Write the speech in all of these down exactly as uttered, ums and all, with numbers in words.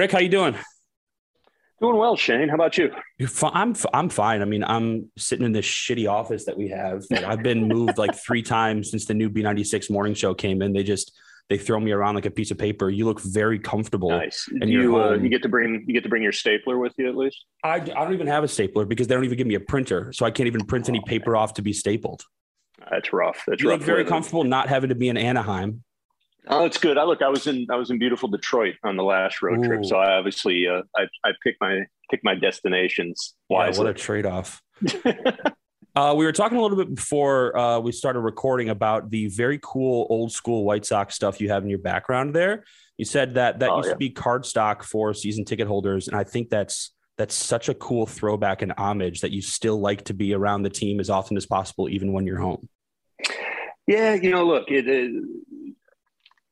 Rick, how you doing? Doing well, Shane. How about you? You're fi- I'm f- I'm fine. I mean, I'm sitting in this shitty office that we have. Like, I've been moved like three times since the new B ninety-six morning show came in. They just they throw me around like a piece of paper. You look very comfortable. Nice. And you uh, you get to bring you get to bring your stapler with you at least. I, I don't even have a stapler because they don't even give me a printer, so I can't even print oh, any paper man. off to be stapled. That's rough. That's you rough. Look very comfortable not having to be in Anaheim. Oh, it's good. I look, I was in, I was in beautiful Detroit on the last road Ooh. trip. So I obviously, uh, I, I picked my, pick my destinations wisely. Yeah, what a trade-off. uh, we were talking a little bit before uh, we started recording about the very cool old school White Sox stuff you have in your background there. You said that that oh, used yeah. to be cardstock for season ticket holders. And I think that's, that's such a cool throwback and homage that you still like to be around the team as often as possible, even when you're home. Yeah. You know, look, it is.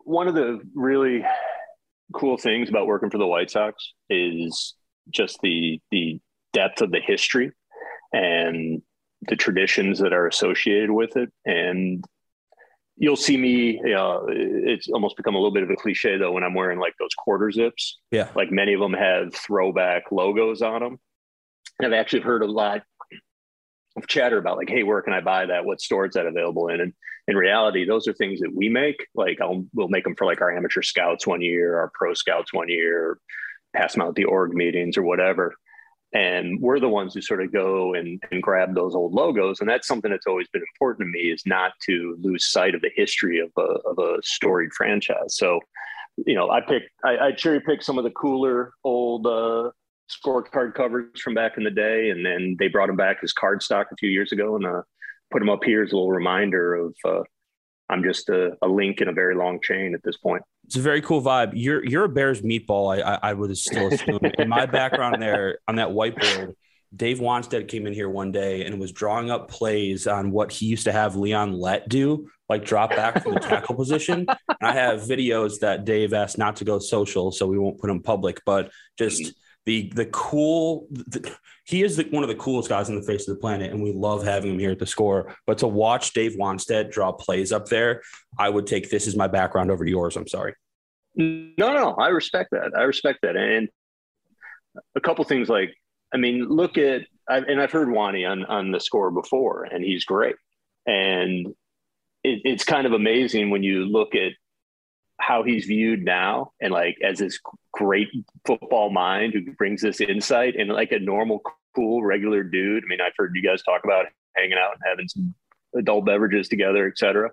One of the really cool things about working for the White Sox is just the the depth of the history and the traditions that are associated with it. And you'll see me, you know, it's almost become a little bit of a cliche, though, when I'm wearing like those quarter zips. Yeah. Like many of them have throwback logos on them. And I've actually heard a lot of chatter about like, hey, where can I buy that? What store is that available in? And in reality, those are things that we make. Like I'll, we'll make them for like our amateur scouts one year, our pro scouts one year, pass them out at the org meetings or whatever. And we're the ones who sort of go and, and grab those old logos. And that's something that's always been important to me, is not to lose sight of the history of a, of a storied franchise. So, you know, I picked, I, I cherry picked some of the cooler old uh, scorecard covers from back in the day. And then they brought them back as cardstock a few years ago, and uh, put them up here as a little reminder of uh, I'm just a, a link in a very long chain at this point. It's a very cool vibe. You're you're a Bears meatball, I, I, I would still assume. In my background there on that whiteboard, Dave Wannstedt came in here one day and was drawing up plays on what he used to have Leon Lett do, like drop back from the tackle position. And I have videos that Dave asked not to go social, so we won't put them public, but just – The the cool the, he is the, one of the coolest guys on the face of the planet, and we love having him here at the Score. But to watch Dave Wannstedt draw plays up there, I would take this as my background over yours. I'm sorry. No, no, I respect that. I respect that, and a couple things like I mean, look at I've, and I've heard Wani on on the Score before, and he's great. And it, it's kind of amazing when you look at how he's viewed now, and like as this great football mind who brings this insight, and like a normal, cool, regular dude. I mean, I've heard you guys talk about hanging out and having some adult beverages together, et cetera,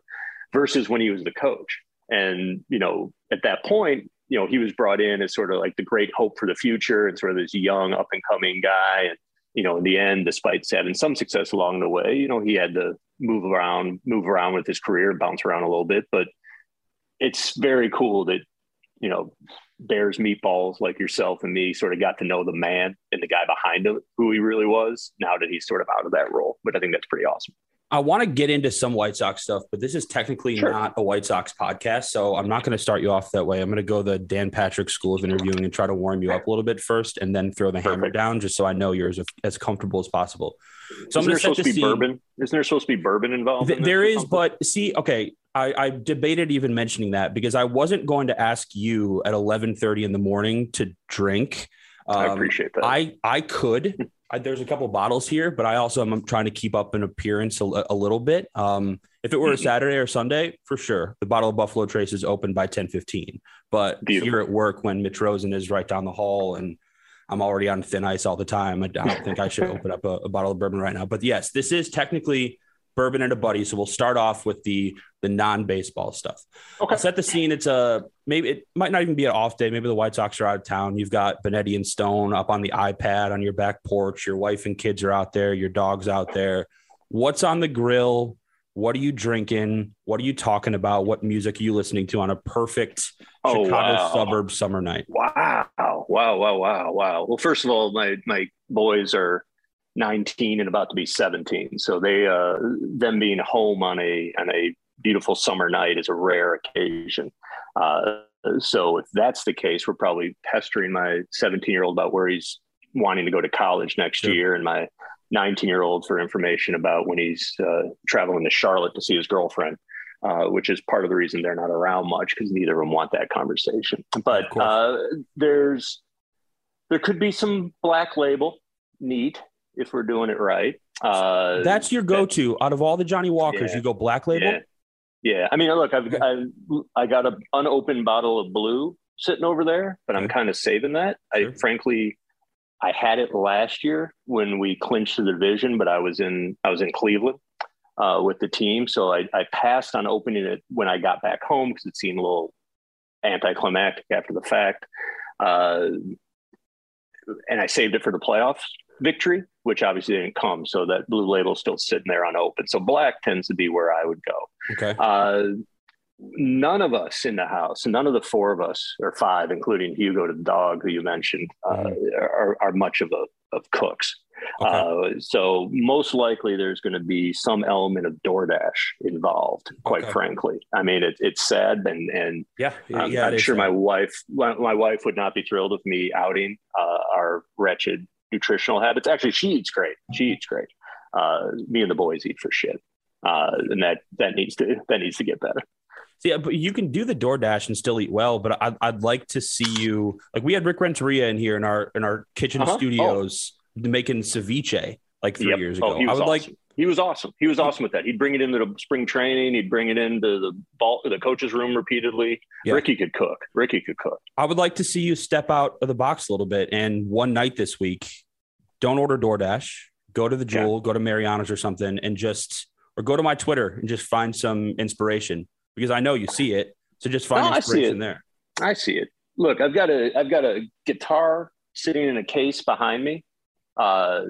versus when he was the coach. And, you know, at that point, you know, he was brought in as sort of like the great hope for the future and sort of this young up and coming guy. And, you know, in the end, despite having some success along the way, you know, he had to move around, move around with his career, bounce around a little bit, but it's very cool that, you know, Bears meatballs like yourself and me sort of got to know the man and the guy behind him, who he really was, now that he's sort of out of that role. But I think that's pretty awesome. I want to get into some White Sox stuff, but this is technically sure. not a White Sox podcast, so I'm not going to start you off that way. I'm going to go the Dan Patrick school of interviewing and try to warm you up a little bit first, and then throw the Perfect. hammer down, just so I know you're as, as comfortable as possible. So Isn't I'm there supposed to be bourbon? Isn't there supposed to be bourbon involved? Th- in there is, but see, okay, I, I debated even mentioning that because I wasn't going to ask you at eleven thirty in the morning to drink. Um, I appreciate that. I, I could. I, there's a couple bottles here, but I also am trying to keep up an appearance a, a little bit. Um, if it were a Saturday or Sunday, for sure, the bottle of Buffalo Trace is open by ten fifteen. But Beautiful. Here at work, when Mitch Rosen is right down the hall and I'm already on thin ice all the time, I don't think I should open up a, a bottle of bourbon right now. But yes, this is technically bourbon and a buddy. So we'll start off with the the non-baseball stuff. Okay. I'll set the scene. It's a maybe it might not even be an off day. Maybe the White Sox are out of town. You've got Benetti and Stone up on the iPad on your back porch. Your wife and kids are out there. Your dog's out there. What's on the grill? What are you drinking? What are you talking about? What music are you listening to on a perfect oh, Chicago wow. suburb summer night? Wow. Wow. Wow. Wow. Wow. Well, first of all, my my boys are nineteen and about to be seventeen. So they, uh, them being home on a, on a beautiful summer night is a rare occasion. Uh, so if that's the case, we're probably pestering my seventeen year old about where he's wanting to go to college next sure. year. And my nineteen year old for information about when he's uh, traveling to Charlotte to see his girlfriend, uh, which is part of the reason they're not around much, because neither of them want that conversation. But uh, there's, there could be some black label, neat, if we're doing it right. Uh, That's your go-to. That, out of all the Johnny Walkers, yeah, you go black label? Yeah. Yeah, I mean, look, I've, I've I got an unopened bottle of blue sitting over there, but I'm kind of saving that. I frankly, I had it last year when we clinched the division, but I was in I was in Cleveland uh, with the team, so I, I passed on opening it when I got back home because it seemed a little anticlimactic after the fact, uh, and I saved it for the playoffs victory, which obviously didn't come. So that blue label's still sitting there unopened. So black tends to be where I would go. Okay. Uh, none of us in the house, none of the four of us or five, including Hugo the dog, who you mentioned, uh, mm-hmm. are, are much of a, of cooks. Okay. Uh, so most likely there's going to be some element of DoorDash involved, quite okay. frankly. I mean, it, it's sad. And, and yeah, um, yeah, I'm sure sad. my wife, my, my wife would not be thrilled with me outing uh, our wretched nutritional habits. Actually, she eats great. She eats great. Uh, me and the boys eat for shit, uh, and that that needs to that needs to get better. So yeah, but you can do the DoorDash and still eat well. But I'd I'd like to see you, like we had Rick Renteria in here in our in our kitchen uh-huh. studios oh. making ceviche like three yep. years ago. Oh, I would awesome. like. He was awesome. He was awesome with that. He'd bring it into the spring training. He'd bring it into the ball, the coach's room repeatedly. Yeah. Ricky could cook. Ricky could cook. I would like to see you step out of the box a little bit. And one night this week, don't order DoorDash. Go to the Jewel, yeah. go to Mariana's or something, and just or go to my Twitter and just find some inspiration, because I know you see it. So just find no, inspiration I there. I see it. Look, I've got a I've got a guitar sitting in a case behind me uh,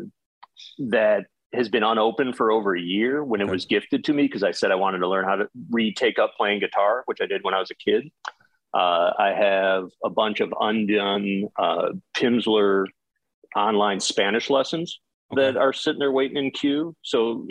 that. has been unopened for over a year when it was gifted to me because I said I wanted to learn how to retake up playing guitar, which I did when I was a kid. Uh, I have a bunch of undone uh, Pimsleur online Spanish lessons okay. that are sitting there waiting in queue. So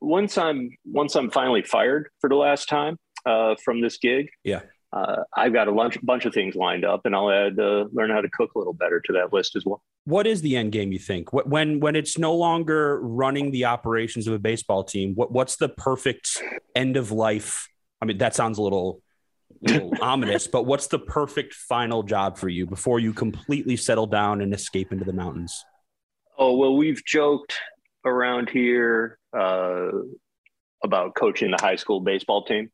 once I'm once I'm finally fired for the last time uh, from this gig, yeah, uh, I've got a lunch, bunch of things lined up, and I'll add uh, learn how to cook a little better to that list as well. What is the end game, you think? When when it's no longer running the operations of a baseball team, what what's the perfect end of life? I mean, that sounds a little, little ominous, but what's the perfect final job for you before you completely settle down and escape into the mountains? Oh, well, we've joked around here uh, about coaching the high school baseball team,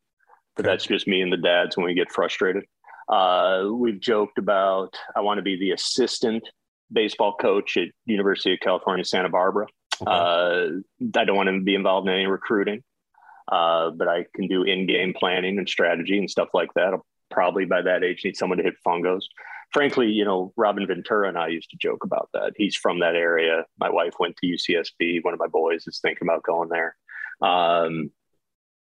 but okay. that's just me and the dads when we get frustrated. Uh, we've joked about I want to be the assistant baseball coach at University of California Santa Barbara. Okay. Uh, I don't want to be involved in any recruiting, uh, but I can do in-game planning and strategy and stuff like that. I'll probably by that age need someone to hit fungos. Frankly, you know, Robin Ventura and I used to joke about that. He's from that area. My wife went to U C S B. One of my boys is thinking about going there. Um,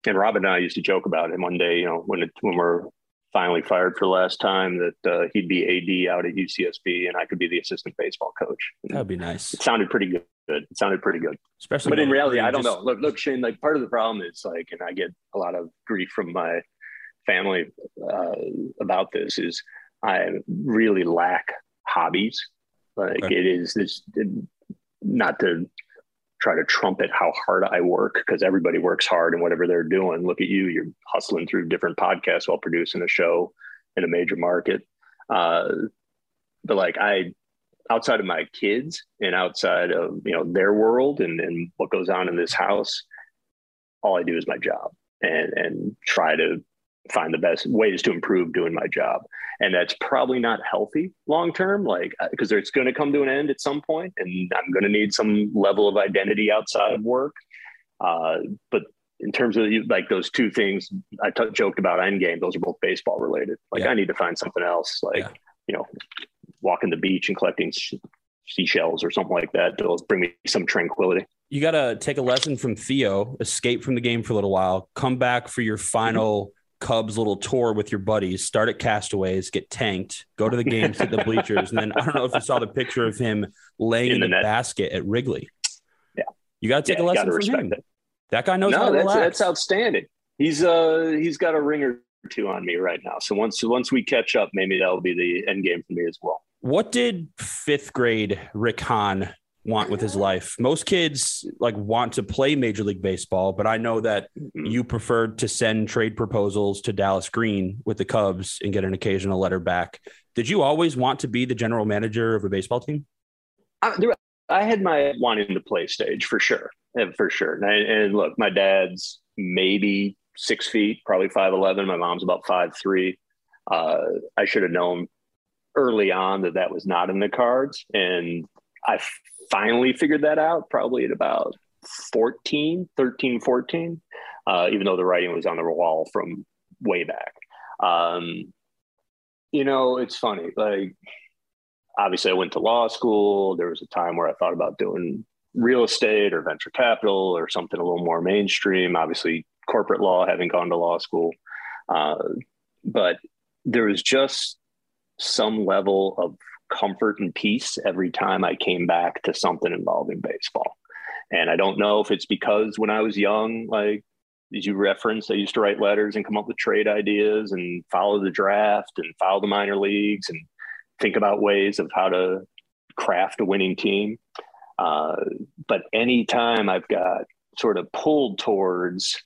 and Robin and I used to joke about it. And one day, you know, when it, when we're finally fired for the last time, that uh, he'd be A D out at U C S B and I could be the assistant baseball coach. And that'd be nice. It sounded pretty good. It sounded pretty good. Especially, but in reality, I don't just... know. Look, look, Shane, like part of the problem is like, and I get a lot of grief from my family uh, about this is I really lack hobbies. Like okay. it is this, not to try to trumpet how hard I work, because everybody works hard and whatever they're doing. Look at you, you're hustling through different podcasts while producing a show in a major market. Uh, but like I, outside of my kids and outside of, you know, their world and, and what goes on in this house, all I do is my job and, and try to find the best ways to improve doing my job. And that's probably not healthy long-term, like, because it's going to come to an end at some point and I'm going to need some level of identity outside of work. Uh, but in terms of like those two things I t- joked about endgame, those are both baseball related. Like yeah. I need to find something else, like, yeah. you know, walking the beach and collecting sh- seashells or something like that. That'll bring me some tranquility. You got to take a lesson from Theo, escape from the game for a little while, come back for your final mm-hmm. Cubs little tour with your buddies, start at Castaways, get tanked, go to the games, hit the bleachers. And then I don't know if you saw the picture of him laying in, in the, the basket at Wrigley. Yeah. You got to take yeah, a lesson from him. That. that guy knows no, how to that's, relax. That's outstanding. He's uh he's got a ring or two on me right now. So once, once we catch up, maybe that'll be the end game for me as well. What did fifth grade Rick Hahn want with his life. Most kids like want to play Major League Baseball, but I know that you preferred to send trade proposals to Dallas Green with the Cubs and get an occasional letter back. Did you always want to be the general manager of a baseball team? I, I had my wanting to play stage for sure. For sure. And, I, and look, my dad's maybe six feet, probably five eleven. My mom's about five three. Uh, I should have known early on that that was not in the cards. And I finally figured that out probably at about fourteen, thirteen, fourteen, uh, even though the writing was on the wall from way back. Um, you know, it's funny. Like, obviously, I went to law school. There was a time where I thought about doing real estate or venture capital or something a little more mainstream, obviously corporate law, having gone to law school. Uh, but there was just some level of comfort and peace every time I came back to something involving baseball. And I don't know if it's because when I was young, like as you referenced, I used to write letters and come up with trade ideas and follow the draft and follow the minor leagues and think about ways of how to craft a winning team. Uh, but anytime I've got sort of pulled towards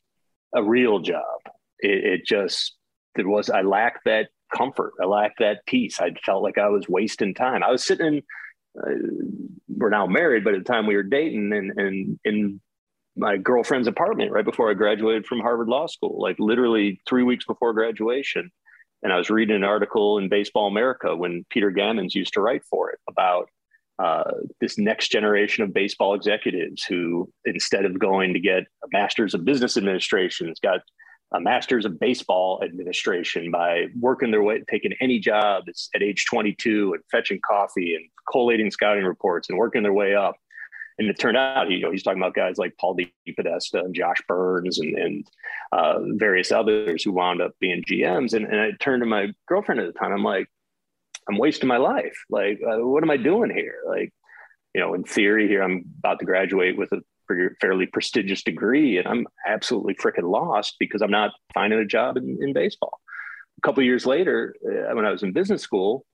a real job, it, it just, there was, I lacked that comfort. I lacked that peace. I felt like I was wasting time. I was sitting in, uh, we're now married, but at the time we were dating and, and in my girlfriend's apartment right before I graduated from Harvard Law School, like literally three weeks before graduation. And I was reading an article in Baseball America when Peter Gammons used to write for it about Uh, this next generation of baseball executives who, instead of going to get a master's of business administration, has got a master's of baseball administration by working their way, taking any job at age twenty-two and fetching coffee and collating scouting reports and working their way up. And it turned out, you know, he's talking about guys like Paul DePodesta and Josh Burns and, and uh, various others who wound up being G Ms. And, and I turned to my girlfriend at the time. I'm like, I'm wasting my life. Like, uh, what am I doing here? Like, you know, in theory here, I'm about to graduate with a pretty, fairly prestigious degree and I'm absolutely freaking lost because I'm not finding a job in, in baseball. A couple of years later, uh, when I was in business school,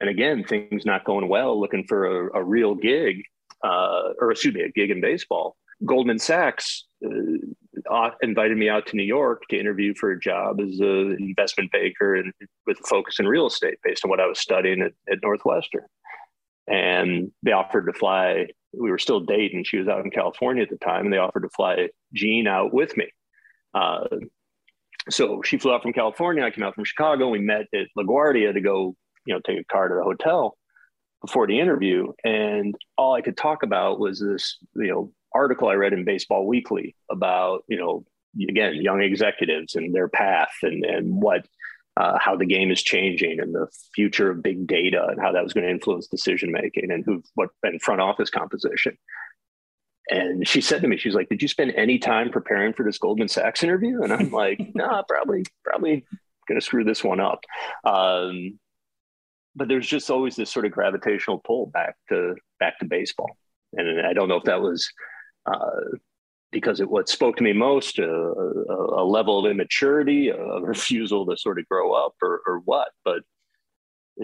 and again, things not going well, looking for a, a real gig, uh, or excuse me, a gig in baseball, Goldman Sachs uh, invited me out to New York to interview for a job as an investment banker and with a focus in real estate based on what I was studying at, at Northwestern. And they offered to fly. We were still dating. She was out in California at the time, and they offered to fly Jean out with me. Uh, so she flew out from California. I came out from Chicago. We met at LaGuardia to go, you know, take a car to the hotel before the interview. And all I could talk about was this, you know, article I read in Baseball Weekly about, you know, again, young executives and their path and, and what, uh, how the game is changing and the future of big data and how that was going to influence decision-making and who, what, and front office composition. And she said to me, she's like, did you spend any time preparing for this Goldman Sachs interview? And I'm like, no, nah, probably, probably going to screw this one up. Um, but there's just always this sort of gravitational pull back to, back to baseball. And I don't know if that was, Uh, because it, what spoke to me most, uh, a, a level of immaturity, a, a refusal to sort of grow up or, or what. But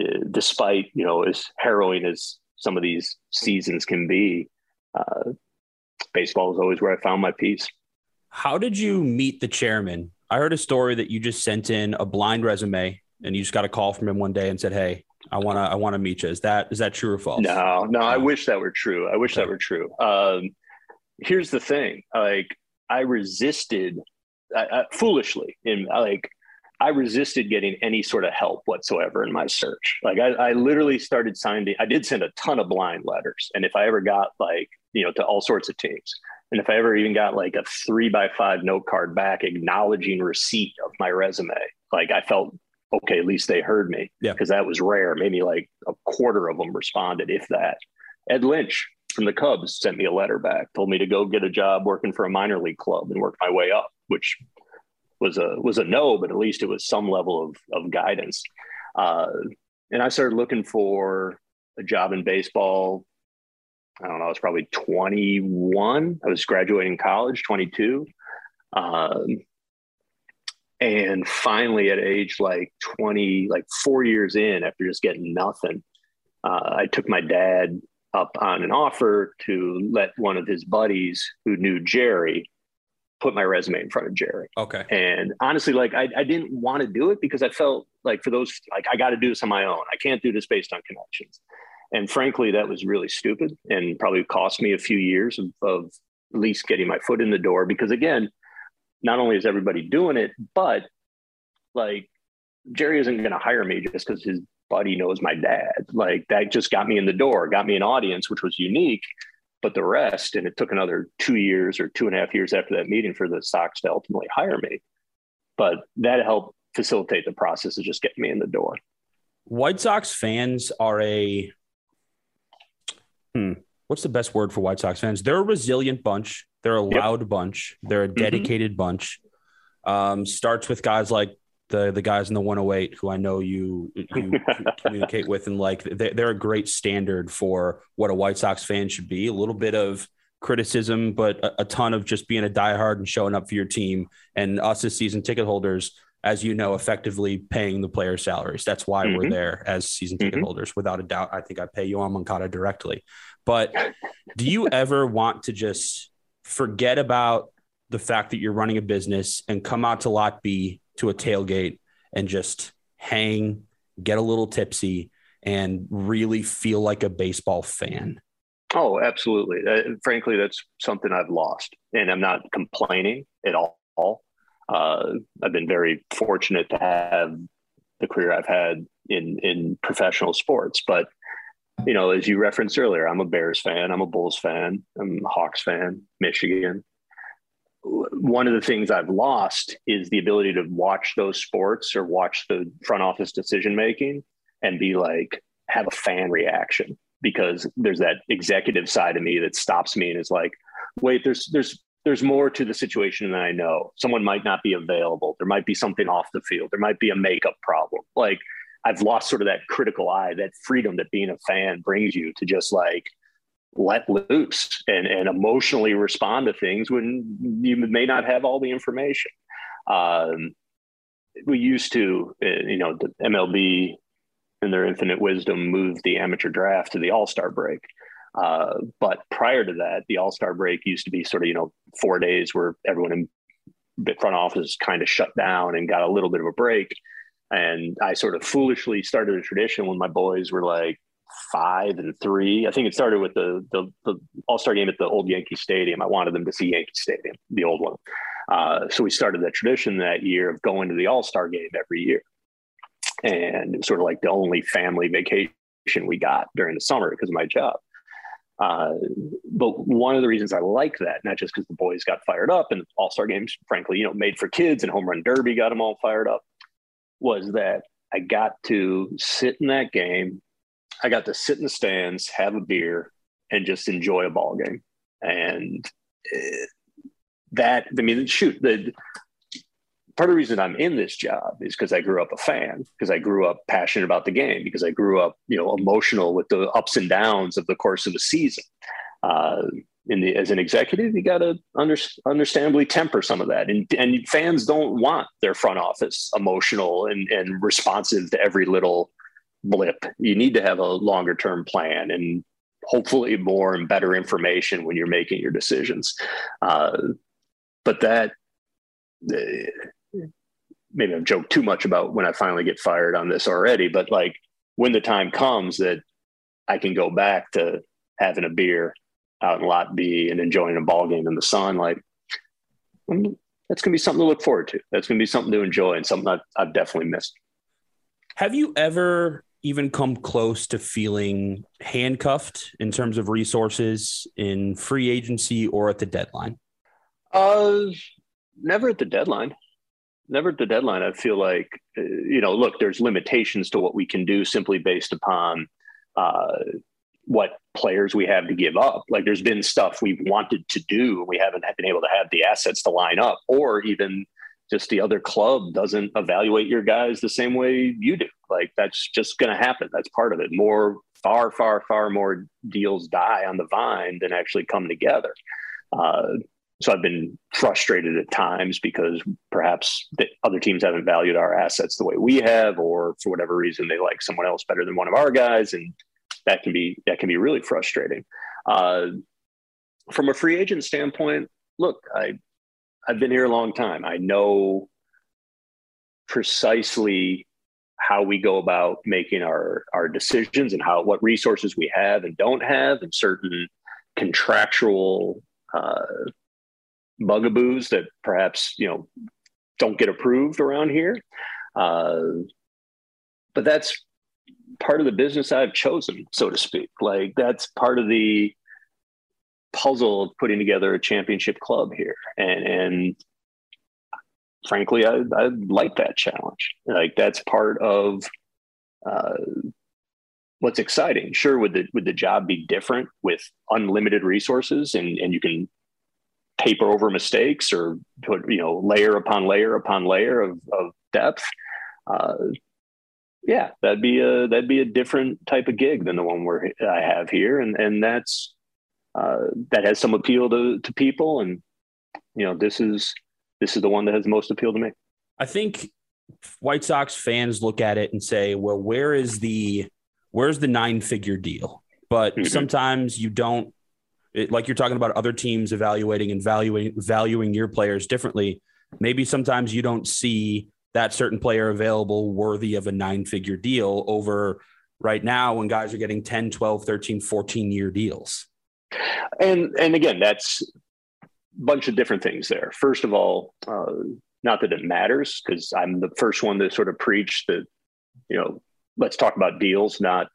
uh, despite, you know, as harrowing as some of these seasons can be, uh, baseball is always where I found my peace. How did you meet the chairman? I heard a story that you just sent in a blind resume and you just got a call from him one day and said, hey, I want to, I want to meet you. Is that, is that true or false? No, no, I wish that were true. I wish that were true. Um, Here's the thing, like I resisted I, I, foolishly and like I resisted getting any sort of help whatsoever in my search. Like I, I literally started signing. I did send a ton of blind letters. And if I ever got like, you know, to all sorts of teams, and if I ever even got like a three by five note card back acknowledging receipt of my resume, like I felt, okay, at least they heard me because yeah. that was rare. Maybe like a quarter of them responded, if that. Ed Lynch from the Cubs sent me a letter back, told me to go get a job working for a minor league club and work my way up, which was a, was a no, but at least it was some level of, of guidance. Uh, and I started looking for a job in baseball. I don't know. I was probably twenty-one. I was graduating college, twenty-two. Um, and finally at age like twenty, like four years in after just getting nothing, uh, I took my dad up on an offer to let one of his buddies who knew Jerry put my resume in front of Jerry. Okay. And honestly, like I, I didn't want to do it because I felt like for those, like I got to do this on my own. I can't do this based on connections. And frankly, that was really stupid and probably cost me a few years of, of at least getting my foot in the door. Because again, not only is everybody doing it, but like Jerry isn't going to hire me just because his buddy knows my dad. Like that just got me in the door, got me an audience, which was unique, but the rest, and it took another two years or two and a half years after that meeting for the Sox to ultimately hire me. But that helped facilitate the process of just getting me in the door. White Sox fans are a, hmm, what's the best word for White Sox fans? They're a resilient bunch. They're a loud yep. bunch. They're a dedicated mm-hmm. bunch. Um, starts with guys like the the guys in the one oh eight who I know you, you communicate with, and like they, they're a great standard for what a White Sox fan should be. A little bit of criticism, but a, a ton of just being a diehard and showing up for your team. And us as season ticket holders, as you know, effectively paying the players' salaries. That's why mm-hmm. we're there as season ticket mm-hmm. holders. Without a doubt, I think I pay you on Moncada directly. But do you ever want to just forget about the fact that you're running a business and come out to Lot B to a tailgate and just hang, get a little tipsy, and really feel like a baseball fan? Oh, absolutely. Uh, frankly, that's something I've lost, and I'm not complaining at all. Uh, I've been very fortunate to have the career I've had in, in professional sports. But, you know, as you referenced earlier, I'm a Bears fan. I'm a Bulls fan. I'm a Hawks fan, Michigan. One of the things I've lost is the ability to watch those sports or watch the front office decision-making and be like, have a fan reaction, because there's that executive side of me that stops me and is like, wait, there's, there's, there's more to the situation than I know. Someone might not be available. There might be something off the field. There might be a makeup problem. Like I've lost sort of that critical eye, that freedom that being a fan brings you to just like let loose and, and emotionally respond to things when you may not have all the information. Um, we used to, you know, the M L B in their infinite wisdom moved the amateur draft to the All-Star break. Uh, but prior to that, the All-Star break used to be sort of, you know, four days where everyone in the front office kind of shut down and got a little bit of a break. And I sort of foolishly started a tradition when my boys were like five and three. I think it started with the, the, the All-Star game at the old Yankee Stadium. I wanted them to see Yankee Stadium, the old one. Uh, so we started that tradition that year of going to the All-Star game every year. And it was sort of like the only family vacation we got during the summer because of my job. Uh, but one of the reasons I like that, not just because the boys got fired up and All-Star games, frankly, you know, made for kids and home run derby got them all fired up, was that I got to sit in that game. I got to sit in the stands, have a beer, and just enjoy a ball game. And that, I mean, shoot, the part of the reason I'm in this job is because I grew up a fan, because I grew up passionate about the game, because I grew up, you know, emotional with the ups and downs of the course of a season. Uh, in the, as an executive, you got to under, understandably temper some of that. And, and fans don't want their front office emotional and, and responsive to every little blip. You need to have a longer term plan and hopefully more and better information when you're making your decisions. Uh, but that, uh, maybe I've joked too much about when I finally get fired on this already, but like when the time comes that I can go back to having a beer out in Lot B and enjoying a ball game in the sun, like that's going to be something to look forward to. That's going to be something to enjoy and something I've, I've definitely missed. Have you ever even come close to feeling handcuffed in terms of resources in free agency or at the deadline? Uh, never at the deadline. Never at the deadline. I feel like, uh, you know, look, there's limitations to what we can do simply based upon uh, what players we have to give up. Like there's been stuff we've wanted to do and we haven't been able to have the assets to line up, or even just the other club doesn't evaluate your guys the same way you do. Like that's just going to happen. That's part of it. More, far, far, far more deals die on the vine than actually come together. Uh, so I've been frustrated at times because perhaps the other teams haven't valued our assets the way we have, or for whatever reason, they like someone else better than one of our guys. And that can be, that can be really frustrating. Uh, from a free agent standpoint, look, I, I've been here a long time. I know precisely how we go about making our, our decisions and how, what resources we have and don't have, and certain contractual uh, bugaboos that perhaps, you know, don't get approved around here. Uh, but that's part of the business I've chosen, so to speak. Like, that's part of the puzzle of putting together a championship club here. And, and frankly, I, I like that challenge. Like, that's part of uh, what's exciting. Sure, would the, would the job be different with unlimited resources, and, and you can paper over mistakes or put, you know, layer upon layer upon layer of, of depth? Uh, yeah, that'd be a, that'd be a different type of gig than the one we're, I have here. And, and that's, Uh, that has some appeal to, to people. And, you know, this is, this is the one that has the most appeal to me. I think White Sox fans look at it and say, well, where is the, where's the nine figure deal? But mm-hmm. sometimes you don't, it, like you're talking about other teams evaluating and valuing, valuing your players differently. Maybe sometimes you don't see that certain player available worthy of a nine figure deal over right now when guys are getting ten, twelve, thirteen, fourteen year deals. And and again, that's a bunch of different things there. First of all, uh, not that it matters, because I'm the first one to sort of preach that, you know, let's talk about deals, not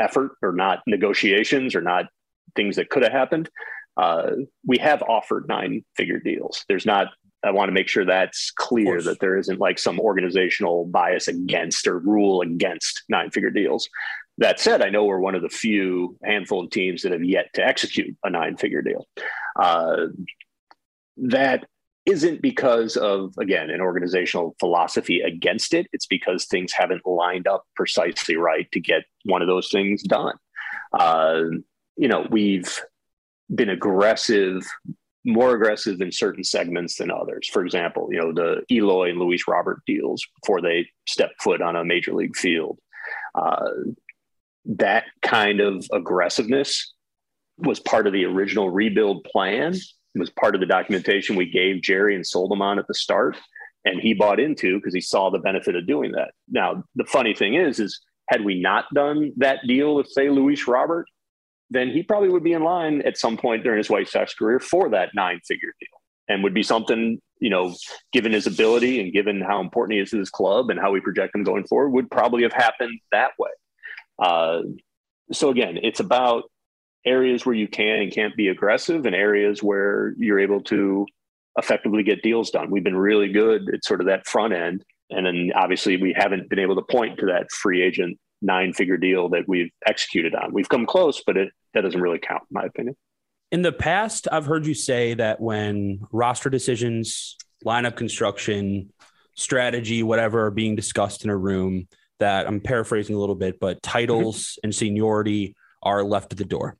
effort, or not negotiations, or not things that could have happened. Uh, we have offered nine-figure deals. There's not, I want to make sure that's clear, that there isn't like some organizational bias against or rule against nine-figure deals. That said, I know we're one of the few handful of teams that have yet to execute a nine-figure deal. Uh, that isn't because of, again, an organizational philosophy against it. It's because things haven't lined up precisely right to get one of those things done. Uh, you know, we've been aggressive, more aggressive in certain segments than others. For example, you know, the Eloy and Luis Robert deals before they step foot on a major league field. Uh, That kind of aggressiveness was part of the original rebuild plan. It was part of the documentation we gave Jerry and sold him on at the start. And he bought into, because he saw the benefit of doing that. Now, the funny thing is, is had we not done that deal with, say, Luis Robert, then he probably would be in line at some point during his White Sox career for that nine-figure deal, and would be something, you know, given his ability and given how important he is to this club and how we project him going forward, would probably have happened that way. Uh, so again, it's about areas where you can and can't be aggressive, and areas where you're able to effectively get deals done. We've been really good at sort of that front end. And then obviously we haven't been able to point to that free agent nine figure deal that we've executed on. We've come close, but it, that doesn't really count, in my opinion. In the past, I've heard you say that when roster decisions, lineup construction, strategy, whatever are being discussed in a room, that I'm paraphrasing a little bit, but titles mm-hmm. and seniority are left at the door.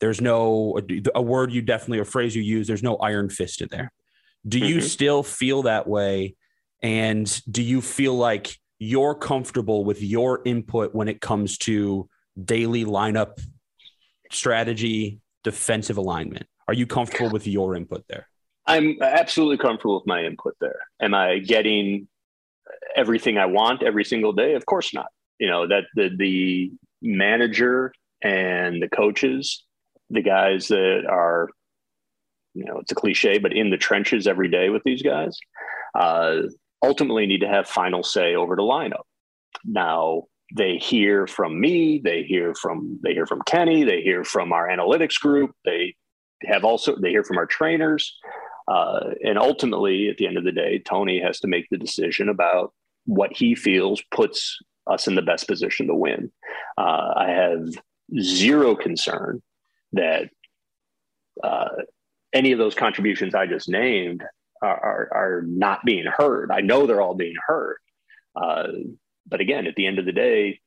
There's no, a word you definitely, a phrase you use, there's no iron fist in there. Do mm-hmm. you still feel that way? And do you feel like you're comfortable with your input when it comes to daily lineup, strategy, defensive alignment? Are you comfortable with your input there? I'm absolutely comfortable with my input there. Am I getting everything I want every single day? Of course not. You know, that the, the manager and the coaches, the guys that are, you know, it's a cliche, but in the trenches every day with these guys, uh, ultimately need to have final say over the lineup. Now they hear from me, they hear from, they hear from Kenny, they hear from our analytics group. They have also, they hear from our trainers. Uh, and ultimately, at the end of the day, Tony has to make the decision about what he feels puts us in the best position to win. Uh, I have zero concern that uh, any of those contributions I just named are, are, are not being heard. I know they're all being heard. Uh, but again, at the end of the day,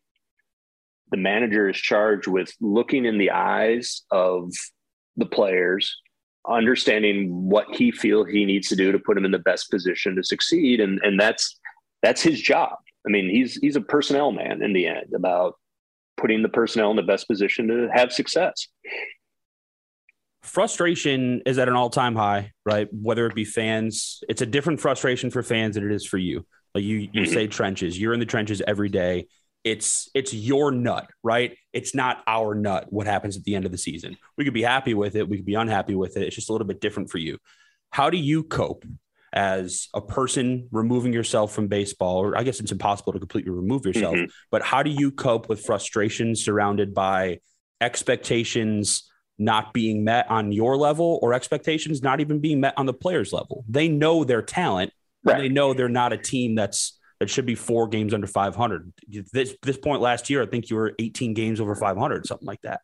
the manager is charged with looking in the eyes of the players, understanding what he feels he needs to do to put him in the best position to succeed. And and that's, that's his job. I mean, he's, he's a personnel man in the end, about putting the personnel in the best position to have success. Frustration is at an all-time high, right? Whether it be fans, it's a different frustration for fans than it is for you. Like you, you say trenches, you're in the trenches every day. It's, it's your nut, right? It's not our nut. What happens at the end of the season, we could be happy with it. We could be unhappy with it. It's just a little bit different for you. How do you cope as a person removing yourself from baseball? Or I guess it's impossible to completely remove yourself, mm-hmm. but how do you cope with frustration surrounded by expectations not being met on your level, or expectations not even being met on the player's level? They know their talent, right? They know they're not a team that's, that should be four games under five hundred. This, this point last year, I think you were eighteen games over five hundred, something like that.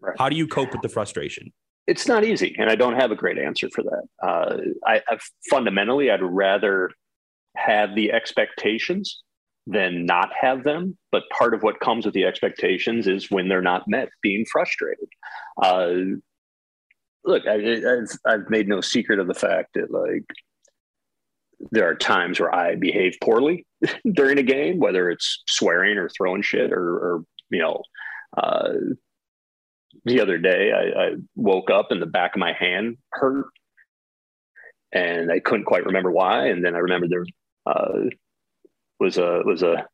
Right. How do you cope with the frustration? It's not easy. And I don't have a great answer for that. Uh, I, I fundamentally, I'd rather have the expectations than not have them. But part of what comes with the expectations is when they're not met, being frustrated. Uh, look, I, I've, I've made no secret of the fact that, like, there are times where I behave poorly during a game, whether it's swearing or throwing shit or, or you know, uh, the other day I, I woke up and the back of my hand hurt and I couldn't quite remember why. And then I remembered there uh, was a, was a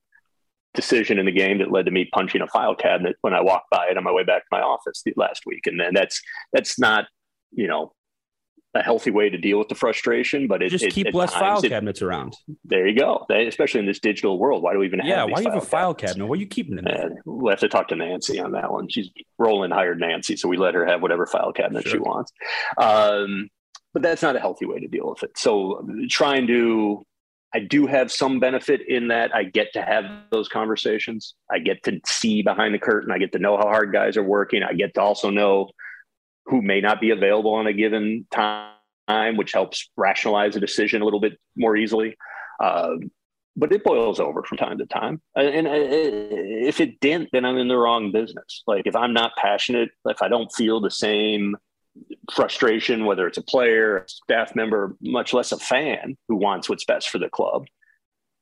decision in the game that led to me punching a file cabinet when I walked by it on my way back to my office last week. And then that's, that's not, you know, a healthy way to deal with the frustration, but it just it, keep it, less times, file it, cabinets around. There you go. They, especially in this digital world, why do we even have? Yeah, why do you have a file cabinet? Why are you keeping it? Uh, we'll have to talk to Nancy on that one. She's Roland hired Nancy, so we let her have whatever file cabinet sure. she wants. Um, but that's not a healthy way to deal with it. So trying to, I do have some benefit in that I get to have those conversations. I get to see behind the curtain. I get to know how hard guys are working. I get to also know who may not be available on a given time, which helps rationalize a decision a little bit more easily. Uh, but it boils over from time to time. And, and if it didn't, then I'm in the wrong business. Like if I'm not passionate, if I don't feel the same frustration, whether it's a player, a staff member, much less a fan who wants what's best for the club,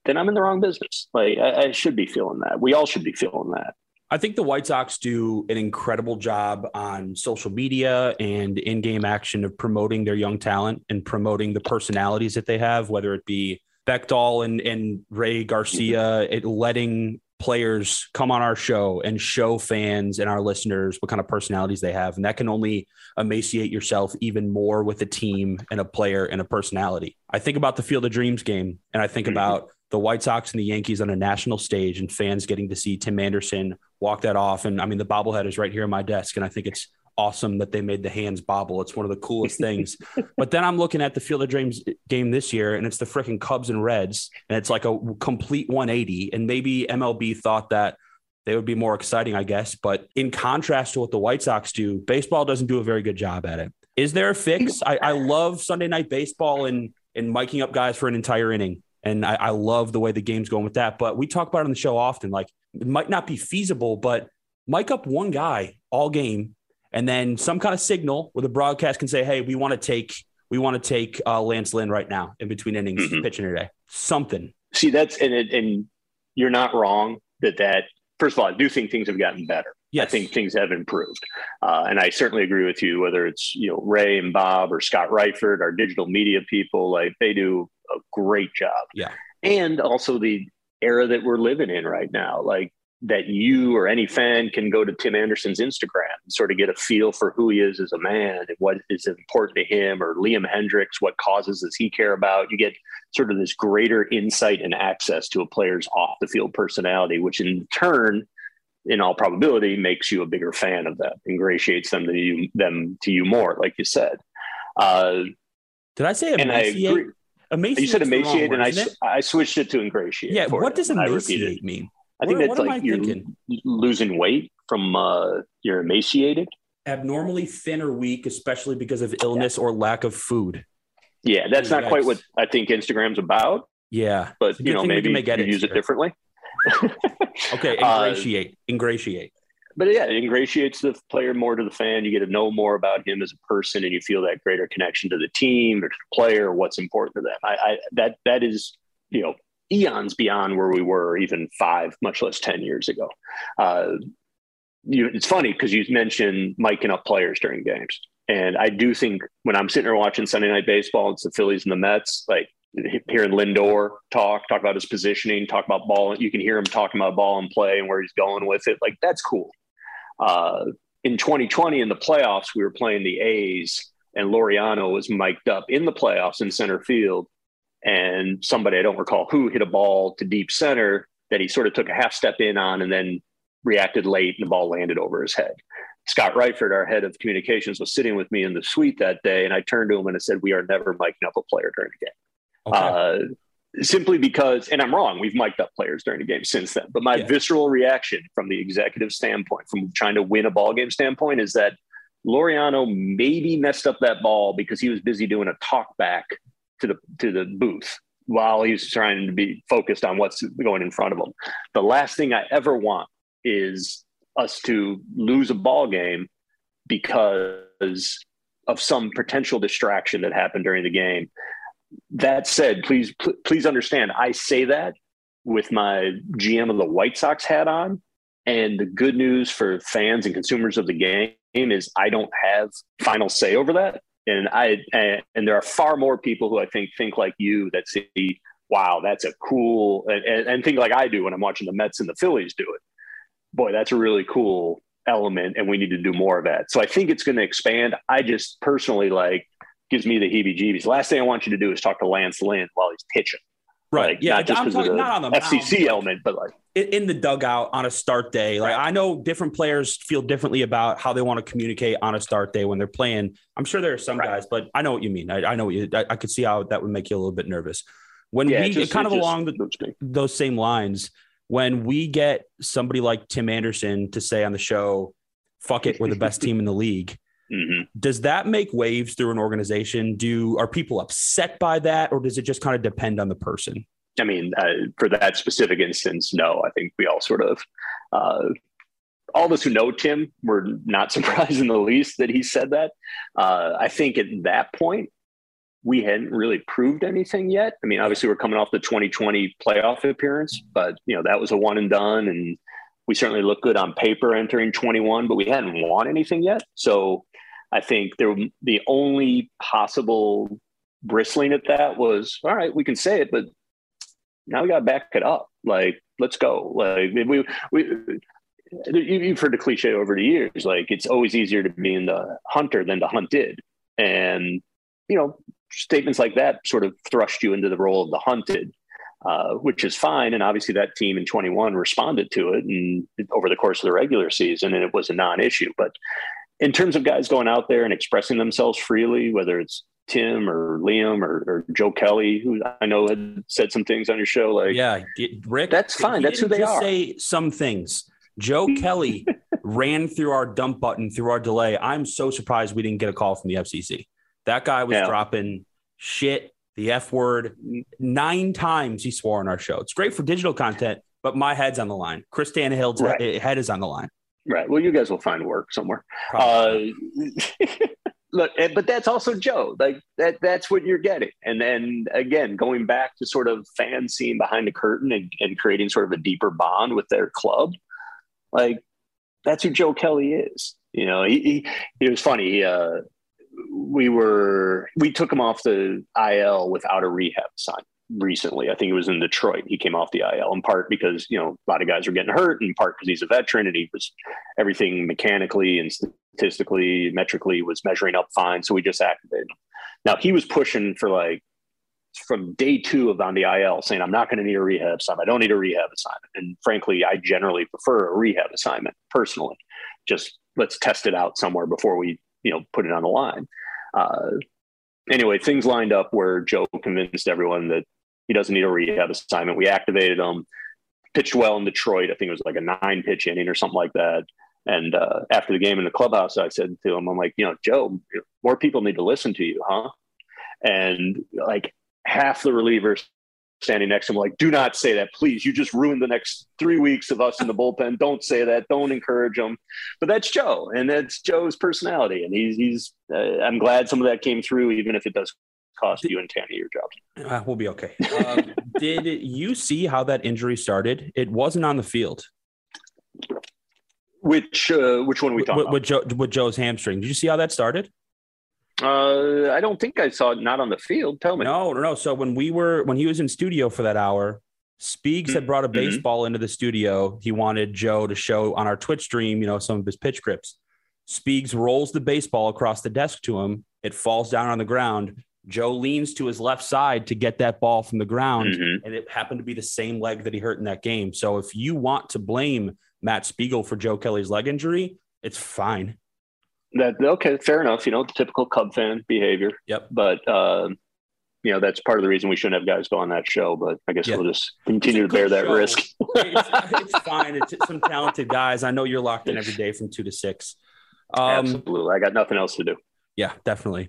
then I'm in the wrong business. Like I, I should be feeling that. We all should be feeling that. I think the White Sox do an incredible job on social media and in-game action of promoting their young talent and promoting the personalities that they have, whether it be Bechdel and, and Ray Garcia, it letting players come on our show and show fans and our listeners what kind of personalities they have. And that can only emaciate yourself even more with a team and a player and a personality. I think about the Field of Dreams game, and I think about the White Sox and the Yankees on a national stage and fans getting to see Tim Anderson walk that off. And I mean, the bobblehead is right here on my desk. And I think it's awesome that they made the hands bobble. It's one of the coolest things. But then I'm looking at the Field of Dreams game this year, and it's the freaking Cubs and Reds. And it's like a complete one eighty. And maybe M L B thought that they would be more exciting, I guess. But in contrast to what the White Sox do, baseball doesn't do a very good job at it. Is there a fix? I, I love Sunday Night Baseball and, and miking up guys for an entire inning. And I, I love the way the game's going with that. But we talk about it on the show often, like it might not be feasible, but mic up one guy all game and then some kind of signal where the broadcast can say, hey, we want to take we want to take uh, Lance Lynn right now in between innings mm-hmm. pitching today. Something. See, that's and, it, and you're not wrong that that. First of all, I do think things have gotten better. Yes. I think things have improved. Uh, and I certainly agree with you, whether it's, you know, Ray and Bob or Scott Reiford, our digital media people, like they do a great job. Yeah. And also the era that we're living in right now, like that you or any fan can go to Tim Anderson's Instagram and sort of get a feel for who he is as a man and what is important to him, or Liam Hendricks, what causes does he care about? You get sort of this greater insight and access to a player's off the field personality, which in turn, in all probability, makes you a bigger fan of them, ingratiates them to you, them to you more, like you said. Uh, Did I say emaciate? Emaciate? You said emaciate, and I, I switched it to ingratiate. Yeah, what does emaciate mean? I think that's like you're losing weight from uh, you're emaciated. Abnormally thin or weak, especially because of illness or lack of food. Yeah, that's not quite what I think Instagram's about. Yeah, but you know, maybe you use it differently. Okay, ingratiate, uh, ingratiate. But yeah, it ingratiates the player more to the fan. You get to know more about him as a person, and you feel that greater connection to the team or to the player, what's important to them. I, I that that is, you know, eons beyond where we were even five, much less ten years ago. Uh, you, it's funny because you mentioned miking up players during games. And I do think when I'm sitting there watching Sunday Night Baseball, it's the Phillies and the Mets, like hearing Lindor talk, talk about his positioning, talk about ball. You can hear him talking about ball and play and where he's going with it. Like, that's cool. Uh, in twenty twenty, in the playoffs, we were playing the A's and Laureano was mic'd up in the playoffs in center field. And somebody, I don't recall who, hit a ball to deep center that he sort of took a half step in on and then reacted late and the ball landed over his head. Scott Reifert, our head of communications, was sitting with me in the suite that day. And I turned to him and I said, we are never mic'ing up a player during the game. Okay. Uh, simply because, and I'm wrong, we've mic'd up players during the game since then. But my yeah. visceral reaction from the executive standpoint, from trying to win a ball game standpoint, is that Laureano maybe messed up that ball because he was busy doing a talk back to the, to the booth while he's trying to be focused on what's going in front of him. The last thing I ever want is us to lose a ball game because of some potential distraction that happened during the game. That said, please, pl- please understand, I say that with my G M of the White Sox hat on. And the good news for fans and consumers of the game is I don't have final say over that. And I, and, and there are far more people who I think think like you that see, wow, that's a cool, and, and think like I do when I'm watching the Mets and the Phillies do it. Boy, that's a really cool element, and we need to do more of that. So I think it's going to expand. I just personally, like, gives me the heebie-jeebies. Last thing I want you to do is talk to Lance Lynn while he's pitching. Right. Like, yeah. Not just I'm talking not on the F C C element, but like in the dugout on a start day. Like, I know different players feel differently about how they want to communicate on a start day when they're playing. I'm sure there are some right. guys, but I know what you mean. I, I know what you, I, I could see how that would make you a little bit nervous. When yeah, we it just, kind it of just, along the, those same lines, when we get somebody like Tim Anderson to say on the show, fuck it, we're the best team in the league. Mm-hmm. Does that make waves through an organization? Do are people upset by that, or does it just kind of depend on the person? I mean, uh, for that specific instance, no. I think we all sort of, uh, all of us who know Tim, were not surprised in the least that he said that. Uh, I think at that point, we hadn't really proved anything yet. I mean, obviously, we're coming off the twenty twenty playoff appearance, but you know that was a one and done, and we certainly looked good on paper entering twenty-one, but we hadn't won anything yet. So I think there, the only possible bristling at that was, all right, we can say it, but now we got to back it up. Like, let's go. Like, we, we, you've heard the cliche over the years, like, it's always easier to be in the hunter than the hunted. And, you know, statements like that sort of thrust you into the role of the hunted, uh, which is fine. And obviously that team in twenty-one responded to it, and over the course of the regular season, and it was a non-issue. But in terms of guys going out there and expressing themselves freely, whether it's Tim or Liam or, or Joe Kelly, who I know had said some things on your show, like, yeah, Rick, that's fine. That's who they are. Say some things. Joe Kelly ran through our dump button through our delay. I'm so surprised we didn't get a call from the F C C. That guy was yeah. dropping shit, the F word, nine times he swore on our show. It's great for digital content, but my head's on the line. Chris Tannehill's right. head is on the line. Right. Well, you guys will find work somewhere. Uh, look, but that's also Joe. Like that, that's what you're getting. And then again, going back to sort of fan scene behind the curtain and, and creating sort of a deeper bond with their club. Like, that's who Joe Kelly is. You know, he, he, it was funny. He, uh, we were, we took him off the I L without a rehab sign recently. I think it was in Detroit. He came off the I L in part because, you know, a lot of guys were getting hurt, in part because he's a veteran and he was, everything mechanically and statistically, metrically was measuring up fine. So we just activated him. Now he was pushing for, like, from day two of on the I L, saying, I'm not going to need a rehab assignment. I don't need a rehab assignment. And frankly, I generally prefer a rehab assignment personally. Just let's test it out somewhere before we, you know, put it on the line. Uh, anyway, things lined up where Joe convinced everyone that he doesn't need a rehab assignment. We activated him, pitched well in Detroit. I think it was like a nine pitch inning or something like that. And uh, after the game in the clubhouse, I said to him, I'm like, you know, Joe, more people need to listen to you, huh? And like half the relievers standing next to him, like, do not say that, please. You just ruined the next three weeks of us in the bullpen. Don't say that. Don't encourage them. But that's Joe, and that's Joe's personality. And he's, he's uh, I'm glad some of that came through, even if it does cost you and Tanny your jobs. Uh, we'll be okay. Um, did you see how that injury started? It wasn't on the field. Which uh, which one are we talking about? With, Joe, with Joe's hamstring. Did you see how that started? Uh, I don't think I saw it. Not on the field. Tell me. No, no, no. So when we were when he was in studio for that hour, Speaks mm-hmm. had brought a baseball into the studio. He wanted Joe to show on our Twitch stream, you know, some of his pitch grips. Speaks rolls the baseball across the desk to him. It falls down on the ground. Joe leans to his left side to get that ball from the ground. Mm-hmm. And it happened to be the same leg that he hurt in that game. So if you want to blame Matt Spiegel for Joe Kelly's leg injury, it's fine. That okay. Fair enough. You know, typical Cub fan behavior. Yep. But, uh, you know, that's part of the reason we shouldn't have guys go on that show, but I guess yeah. we'll just continue to bear that show. risk. it's, it's fine. It's some talented guys. I know you're locked in every day from two to six. Um, Absolutely. I got nothing else to do. Yeah, definitely.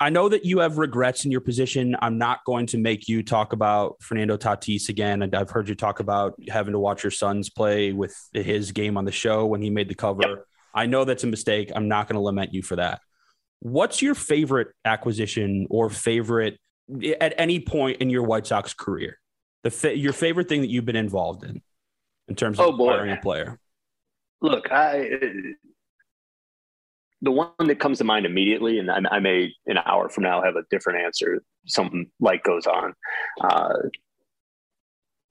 I know that you have regrets in your position. I'm not going to make you talk about Fernando Tatis again. And I've heard you talk about having to watch your sons play with his game on the show when he made the cover. Yep. I know that's a mistake. I'm not going to lament you for that. What's your favorite acquisition or favorite at any point in your White Sox career? The fa- your favorite thing that you've been involved in, in terms of acquiring oh a player? Look, I... The one that comes to mind immediately, and I may an hour from now have a different answer. Some light goes on. Uh,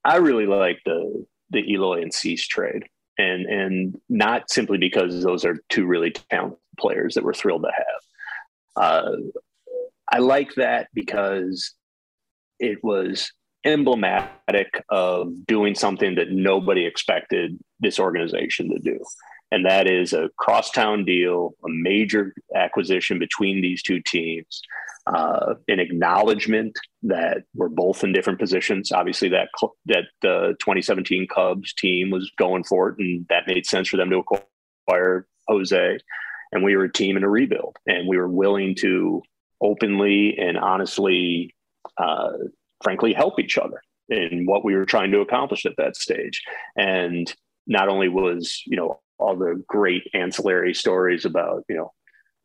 I really like the the Eloy and Cease trade, and and not simply because those are two really talented players that we're thrilled to have. Uh, I like that because it was emblematic of doing something that nobody expected this organization to do. And that is a crosstown deal, a major acquisition between these two teams, uh, an acknowledgement that we're both in different positions. Obviously, that cl- that the uh, twenty seventeen Cubs team was going for it, and that made sense for them to acquire Jose. And we were a team in a rebuild, and we were willing to openly and honestly, uh, frankly, help each other in what we were trying to accomplish at that stage. And not only was, you know, all the great ancillary stories about, you know,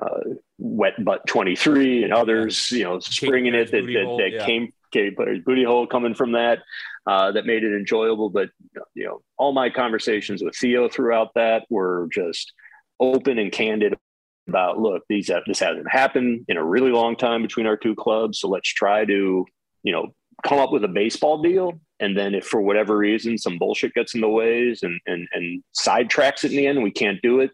uh, Wet Butt twenty-three and others, you know, springing it, that, that, that yeah. came, Katie Player's booty hole coming from that, uh, that made it enjoyable. But, you know, all my conversations with Theo throughout that were just open and candid about, look, these uh, this hasn't happened in a really long time between our two clubs. So let's try to, you know, come up with a baseball deal. And then if for whatever reason, some bullshit gets in the ways and, and, and sidetracks it in the end, and we can't do it.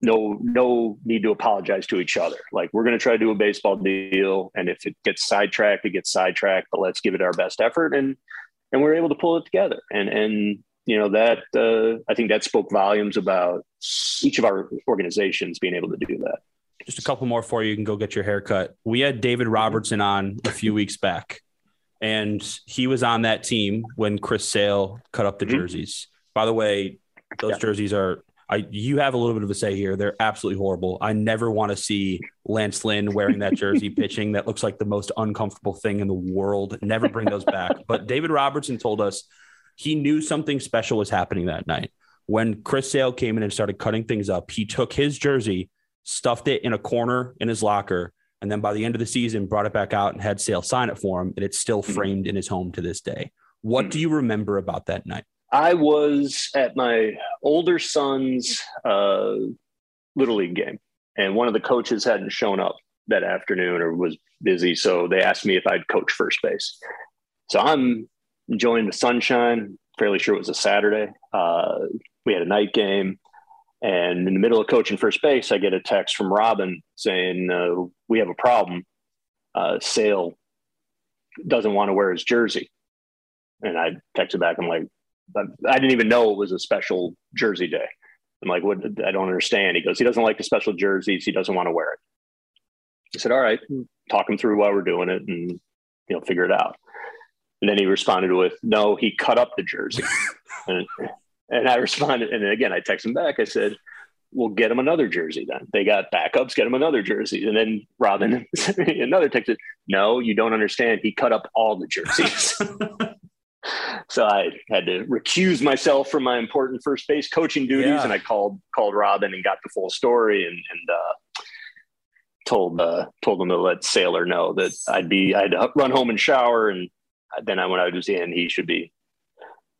No, no need to apologize to each other. Like, we're going to try to do a baseball deal. And if it gets sidetracked, it gets sidetracked, but let's give it our best effort. And, and we're able to pull it together. And, and, you know, that, uh, I think that spoke volumes about each of our organizations being able to do that. Just a couple more for you. You can go get your haircut. We had David Robertson on a few weeks back. And he was on that team when Chris Sale cut up the mm-hmm. jerseys. By the way, those yeah. jerseys are I, – you have a little bit of a say here. They're absolutely horrible. I never want to see Lance Lynn wearing that jersey pitching. That looks like the most uncomfortable thing in the world. Never bring those back. But David Robertson told us he knew something special was happening that night. When Chris Sale came in and started cutting things up, he took his jersey, stuffed it in a corner in his locker, and then by the end of the season, brought it back out and had Sale sign it for him. And it's still framed in his home to this day. What do you remember about that night? I was at my older son's uh, Little League game. And one of the coaches hadn't shown up that afternoon or was busy. So they asked me if I'd coach first base. So I'm enjoying the sunshine. Fairly sure it was a Saturday. Uh, we had a night game. And in the middle of coaching first base, I get a text from Robin saying, uh, we have a problem. Uh, Sale doesn't want to wear his jersey. And I texted back. I'm like, I didn't even know it was a special jersey day. I'm like, what? I don't understand. He goes, he doesn't like the special jerseys. He doesn't want to wear it. I said, all right, talk him through why we're doing it and, you know, figure it out. And then he responded with, no, he cut up the jersey. and And I responded, and again, I texted him back. I said, we'll get him another jersey then. They got backups, get him another jersey. And then Robin sent me another text. No, you don't understand. He cut up all the jerseys. So I had to recuse myself from my important first base coaching duties. Yeah. And I called called Robin and got the full story and, and uh, told uh, told him to let Sailor know that I'd be, I had to run home and shower. And then I, when I was in, he should be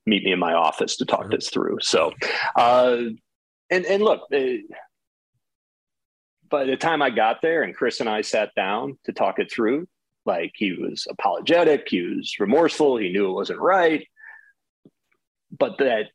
meet me in my office to talk this through. So, uh, And and look, they, by the time I got there and Chris and I sat down to talk it through, like, he was apologetic, he was remorseful, he knew it wasn't right. But that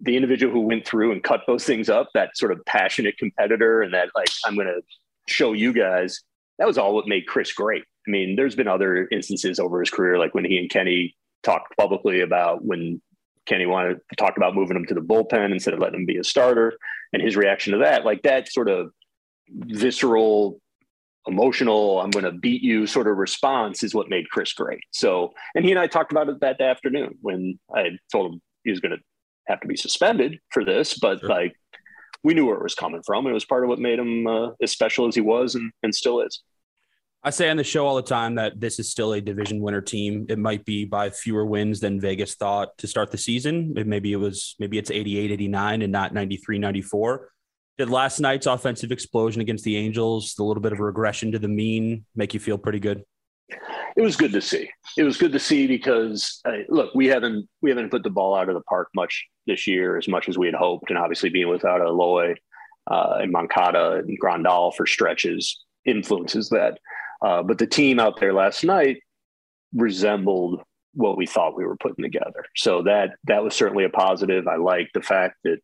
the individual who went through and cut those things up, that sort of passionate competitor and that, like, I'm going to show you guys, that was all what made Chris great. I mean, there's been other instances over his career, like when he and Kenny talked publicly about when Kenny wanted to talk about moving him to the bullpen instead of letting him be a starter, and his reaction to that, like that sort of visceral, emotional, I'm going to beat you sort of response is what made Chris great. So, and he and I talked about it that afternoon when I told him he was going to have to be suspended for this, but sure. like we knew where it was coming from. It was part of what made him uh, as special as he was and, and still is. I say on the show all the time that this is still a division winner team. It might be by fewer wins than Vegas thought to start the season. Maybe it was, maybe it's eighty-eight, eighty-nine and not ninety-three, ninety-four. Did last night's offensive explosion against the Angels, the little bit of a regression to the mean, make you feel pretty good? It was good to see. It was good to see because uh, look, we haven't, we haven't put the ball out of the park much this year, as much as we had hoped. And obviously being without Eloy uh, and Moncada and Grandal for stretches influences that. Uh, but the team out there last night resembled what we thought we were putting together. So that, that was certainly a positive. I like the fact that,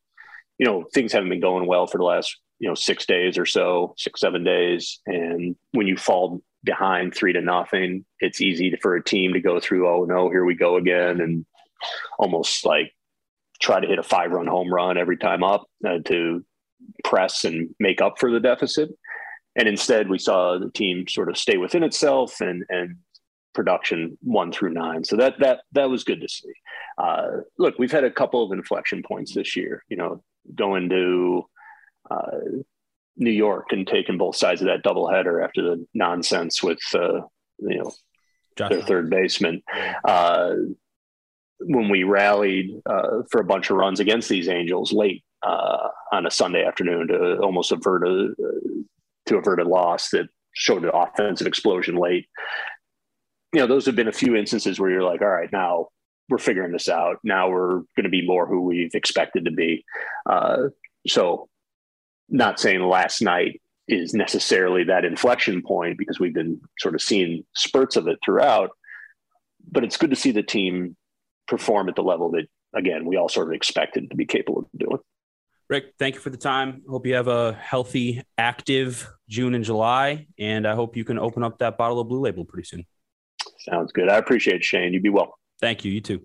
you know, things haven't been going well for the last, you know, six days or so, six, seven days. And when you fall behind three to nothing, it's easy to, for a team to go through, oh no, here we go again. And almost like try to hit a five run home run every time up uh, to press and make up for the deficit. And instead we saw the team sort of stay within itself and, and production one through nine. So that, that, that was good to see. Uh, look, we've had a couple of inflection points this year, you know, going to uh, New York and taking both sides of that doubleheader after the nonsense with, uh, you know, Josh. Their third baseman. Uh, when we rallied uh, for a bunch of runs against these Angels late uh, on a Sunday afternoon to almost avert a, uh, to avert a loss that showed an offensive explosion late. You know, those have been a few instances where you're like, all right, now we're figuring this out. Now we're going to be more who we've expected to be. Uh, so not saying last night is necessarily that inflection point because we've been sort of seeing spurts of it throughout, but it's good to see the team perform at the level that, again, we all sort of expected to be capable of doing. Rick, thank you for the time. Hope you have a healthy, active June and July, and I hope you can open up that bottle of Blue Label pretty soon. Sounds good. I appreciate it, Shane. You be well. Thank you. You too.